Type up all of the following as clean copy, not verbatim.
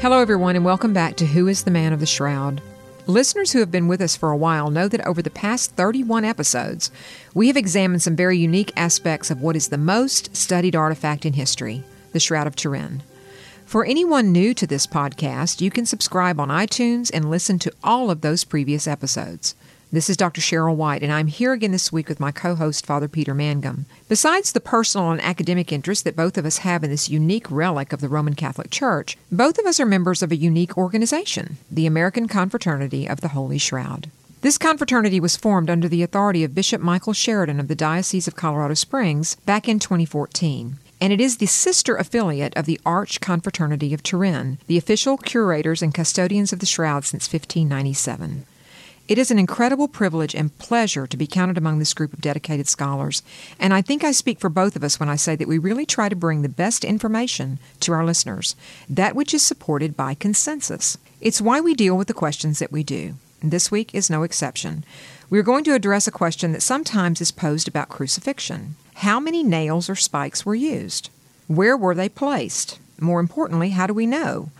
Hello, everyone, and welcome back to Who is the Man of the Shroud? Listeners who have been with us for a while know that over the past 31 episodes, we have examined some very unique aspects of what is the most studied artifact in history, the Shroud of Turin. For anyone new to this podcast, you can subscribe on iTunes and listen to all of those previous episodes. This is Dr. Cheryl White, and I'm here again this week with my co-host, Father Peter Mangum. Besides the personal and academic interest that both of us have in this unique relic of the Roman Catholic Church, both of us are members of a unique organization, the American Confraternity of the Holy Shroud. This confraternity was formed under the authority of Bishop Michael Sheridan of the Diocese of Colorado Springs back in 2014, and it is the sister affiliate of the Arch Confraternity of Turin, the official curators and custodians of the Shroud since 1597. It is an incredible privilege and pleasure to be counted among this group of dedicated scholars, and I think I speak for both of us when I say that we really try to bring the best information to our listeners, that which is supported by consensus. It's why we deal with the questions that we do. This week is no exception. We're going to address a question that sometimes is posed about crucifixion. How many nails or spikes were used? Where were they placed? More importantly, how do we know?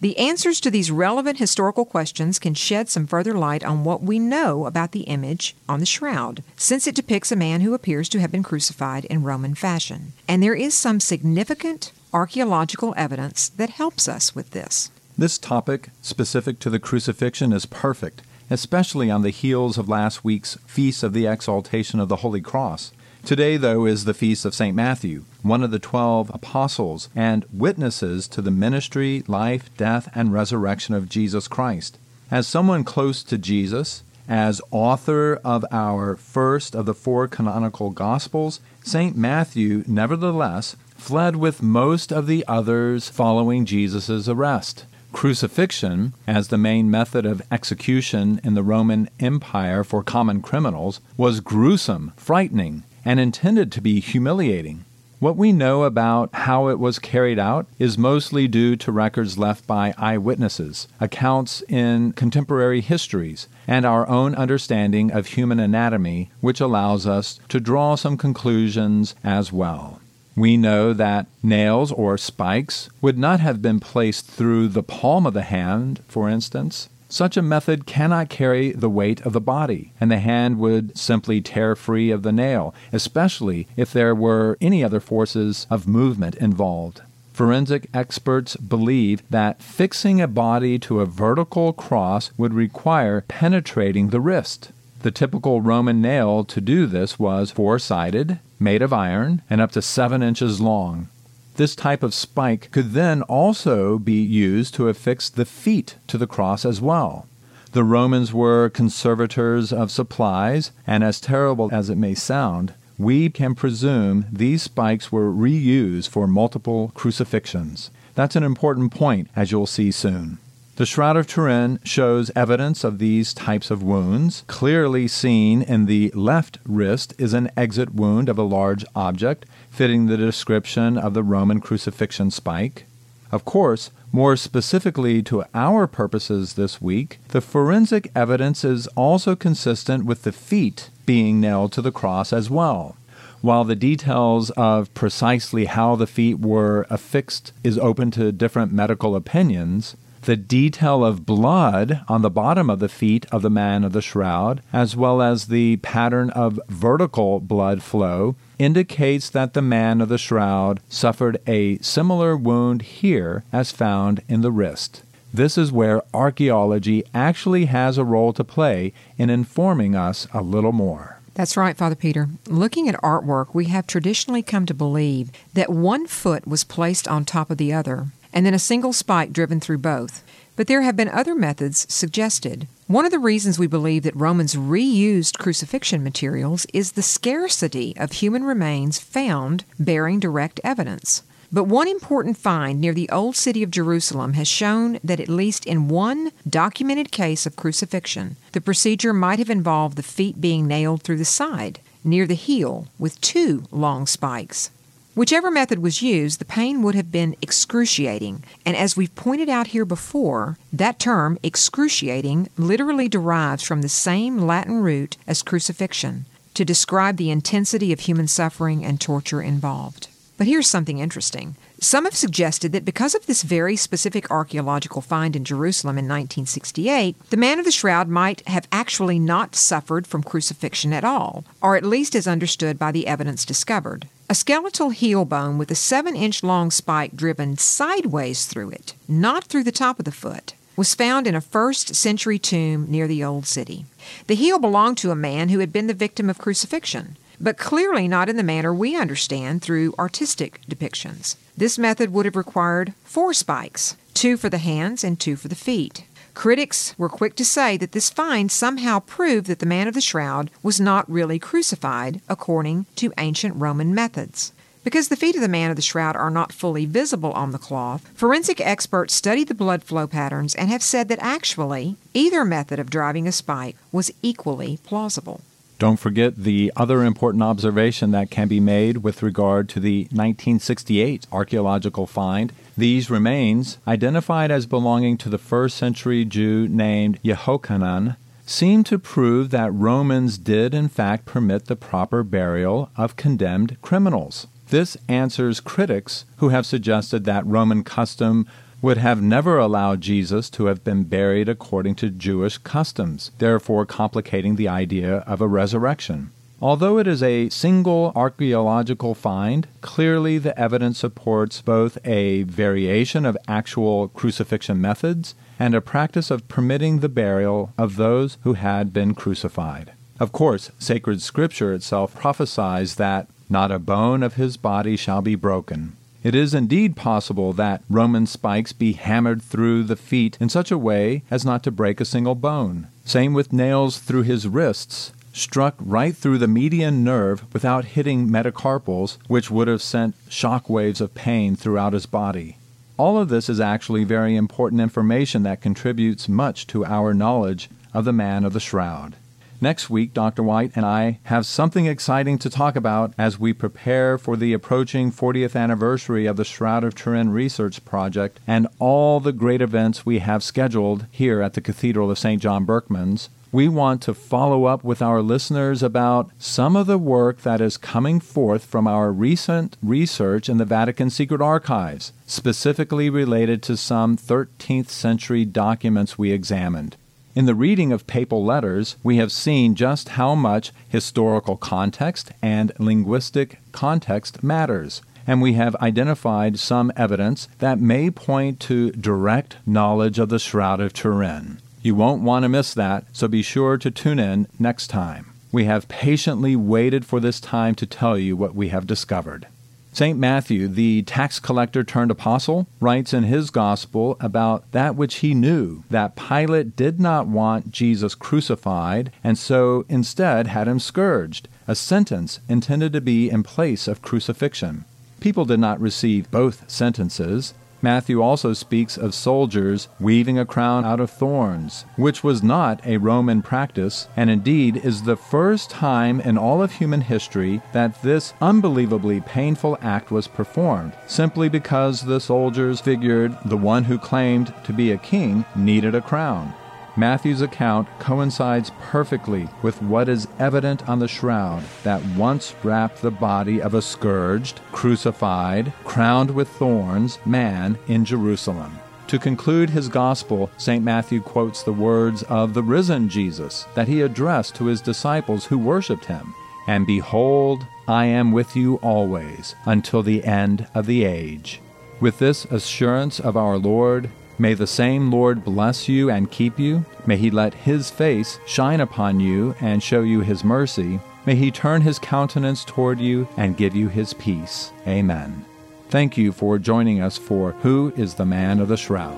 The answers to these relevant historical questions can shed some further light on what we know about the image on the shroud, since it depicts a man who appears to have been crucified in Roman fashion. And there is some significant archaeological evidence that helps us with this. This topic, specific to the crucifixion, is perfect, especially on the heels of last week's Feast of the Exaltation of the Holy Cross. Today, though, is the Feast of St. Matthew, one of the 12 apostles and witnesses to the ministry, life, death, and resurrection of Jesus Christ. As someone close to Jesus, as author of our first of the four canonical Gospels, St. Matthew, nevertheless, fled with most of the others following Jesus' arrest. Crucifixion, as the main method of execution in the Roman Empire for common criminals, was gruesome, frightening, and intended to be humiliating. What we know about how it was carried out is mostly due to records left by eyewitnesses, accounts in contemporary histories, and our own understanding of human anatomy, which allows us to draw some conclusions as well. We know that nails or spikes would not have been placed through the palm of the hand, for instance. Such a method cannot carry the weight of the body, and the hand would simply tear free of the nail, especially if there were any other forces of movement involved. Forensic experts believe that fixing a body to a vertical cross would require penetrating the wrist. The typical Roman nail to do this was four-sided, made of iron, and up to 7 inches long. This type of spike could then also be used to affix the feet to the cross as well. The Romans were conservators of supplies, and as terrible as it may sound, we can presume these spikes were reused for multiple crucifixions. That's an important point, as you'll see soon. The Shroud of Turin shows evidence of these types of wounds. Clearly seen in the left wrist is an exit wound of a large object, fitting the description of the Roman crucifixion spike. Of course, more specifically to our purposes this week, the forensic evidence is also consistent with the feet being nailed to the cross as well. While the details of precisely how the feet were affixed is open to different medical opinions, the detail of blood on the bottom of the feet of the man of the shroud, as well as the pattern of vertical blood flow, indicates that the man of the shroud suffered a similar wound here as found in the wrist. This is where archaeology actually has a role to play in informing us a little more. That's right, Father Peter. Looking at artwork, we have traditionally come to believe that one foot was placed on top of the other, and then a single spike driven through both. But there have been other methods suggested. One of the reasons we believe that Romans reused crucifixion materials is the scarcity of human remains found bearing direct evidence. But one important find near the old city of Jerusalem has shown that at least in one documented case of crucifixion, the procedure might have involved the feet being nailed through the side, near the heel, with two long spikes. Whichever method was used, the pain would have been excruciating, and as we've pointed out here before, that term, excruciating, literally derives from the same Latin root as crucifixion, to describe the intensity of human suffering and torture involved. But here's something interesting. Some have suggested that because of this very specific archaeological find in Jerusalem in 1968, the man of the shroud might have actually not suffered from crucifixion at all, or at least as understood by the evidence discovered. A skeletal heel bone with a 7-inch long spike driven sideways through it, not through the top of the foot, was found in a 1st century tomb near the Old City. The heel belonged to a man who had been the victim of crucifixion, but clearly not in the manner we understand through artistic depictions. This method would have required 4 spikes, 2 for the hands and 2 for the feet. Critics were quick to say that this find somehow proved that the man of the shroud was not really crucified according to ancient Roman methods. Because the feet of the man of the shroud are not fully visible on the cloth, forensic experts studied the blood flow patterns and have said that actually either method of driving a spike was equally plausible. Don't forget the other important observation that can be made with regard to the 1968 archaeological find. These remains, identified as belonging to the 1st century Jew named Yehohanan, seem to prove that Romans did in fact permit the proper burial of condemned criminals. This answers critics who have suggested that Roman custom would have never allowed Jesus to have been buried according to Jewish customs, therefore complicating the idea of a resurrection. Although it is a single archaeological find, clearly the evidence supports both a variation of actual crucifixion methods and a practice of permitting the burial of those who had been crucified. Of course, sacred scripture itself prophesies that not a bone of his body shall be broken. It is indeed possible that Roman spikes be hammered through the feet in such a way as not to break a single bone. Same with nails through his wrists, struck right through the median nerve without hitting metacarpals, which would have sent shock waves of pain throughout his body. All of this is actually very important information that contributes much to our knowledge of the man of the shroud. Next week, Dr. White and I have something exciting to talk about as we prepare for the approaching 40th anniversary of the Shroud of Turin Research Project and all the great events we have scheduled here at the Cathedral of St. John Berkman's. We want to follow up with our listeners about some of the work that is coming forth from our recent research in the Vatican Secret Archives, specifically related to some 13th century documents we examined. In the reading of papal letters, we have seen just how much historical context and linguistic context matters, and we have identified some evidence that may point to direct knowledge of the Shroud of Turin. You won't want to miss that, so be sure to tune in next time. We have patiently waited for this time to tell you what we have discovered. St. Matthew, the tax collector turned apostle, writes in his gospel about that which he knew, that Pilate did not want Jesus crucified, and so instead had him scourged, a sentence intended to be in place of crucifixion. People did not receive both sentences. Matthew also speaks of soldiers weaving a crown out of thorns, which was not a Roman practice, and indeed is the first time in all of human history that this unbelievably painful act was performed, simply because the soldiers figured the one who claimed to be a king needed a crown. Matthew's account coincides perfectly with what is evident on the shroud that once wrapped the body of a scourged, crucified, crowned with thorns man in Jerusalem. To conclude his gospel, St. Matthew quotes the words of the risen Jesus that he addressed to his disciples who worshipped him, "And behold, I am with you always, until the end of the age." With this assurance of our Lord, may the same Lord bless you and keep you. May he let his face shine upon you and show you his mercy. May he turn his countenance toward you and give you his peace. Amen. Thank you for joining us for Who is the Man of the Shroud?